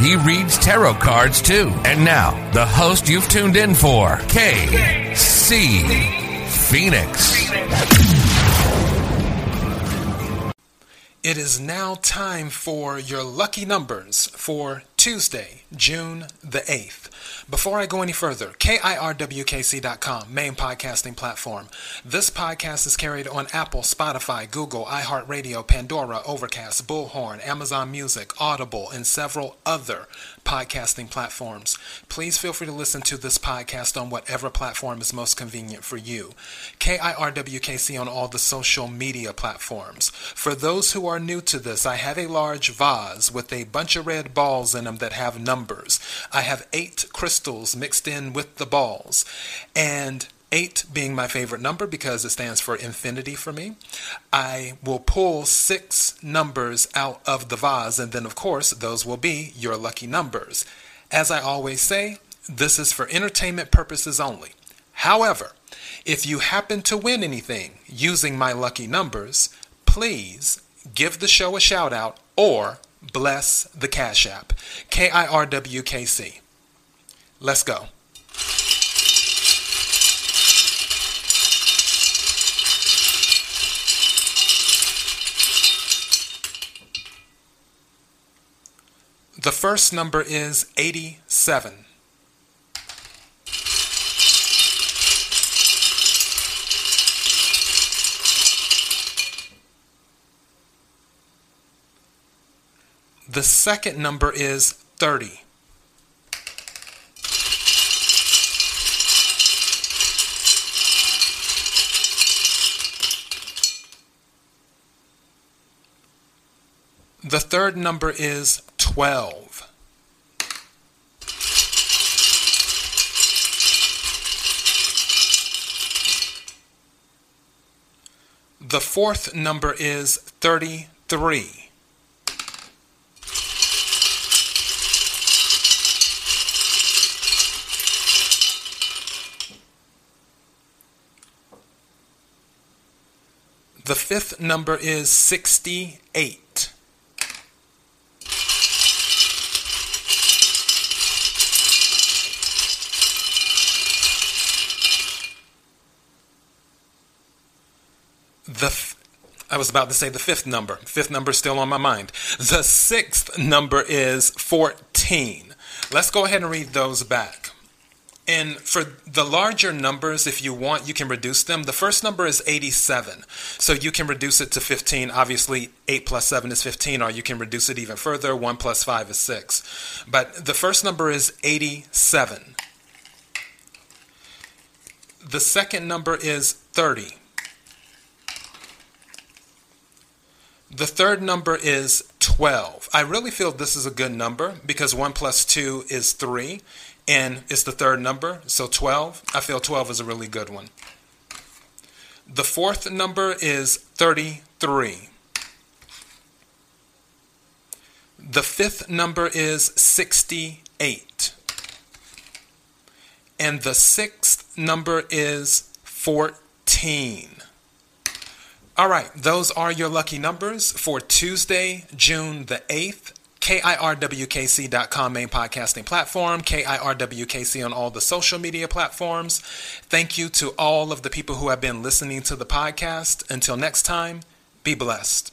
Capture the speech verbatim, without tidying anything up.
He reads tarot cards too. And now, the host you've tuned in for, K C Phoenix. It is now time for your lucky numbers for Tuesday, June the eighth. Before I go any further, K I R W K C dot com, main podcasting platform. This podcast is carried on Apple, Spotify, Google, iHeartRadio, Pandora, Overcast, Bullhorn, Amazon Music, Audible, and several other podcasting platforms. Please feel free to listen to this podcast on whatever platform is most convenient for you. K I R W K C on all the social media platforms. For those who are new to this, I have a large vase with a bunch of red balls in them that have numbers. I have eight crystals mixed in with the balls, and eight being my favorite number because it stands for infinity for me. I will pull six numbers out of the vase, and then of course those will be your lucky numbers. As I always say, this is for entertainment purposes only. However, if you happen to win anything using my lucky numbers, please give the show a shout out or bless the Cash App. K I R W K C. Let's go. The first number is eighty-seven. The second number is thirty. The third number is twelve. The fourth number is thirty-three. The fifth number is sixty-eight. The f- I was about to say the fifth number. Fifth number is still on my mind. The sixth number is fourteen. Let's go ahead and read those back. And for the larger numbers, if you want, you can reduce them. The first number is eighty-seven. So you can reduce it to fifteen. Obviously, eight plus seven is fifteen, or you can reduce it even further. one plus five is six. But the first number is eighty-seven. The second number is thirty. The third number is twelve. I really feel this is a good number because one plus two is three, and it's the third number, so twelve. I feel twelve is a really good one. The fourth number is thirty-three. The fifth number is sixty-eight. And the sixth number is fourteen. All right, those are your lucky numbers for Tuesday, June the eighth. K I R W K C dot com, main podcasting platform. K I R W K C on all the social media platforms. Thank you to all of the people who have been listening to the podcast. Until next time, be blessed.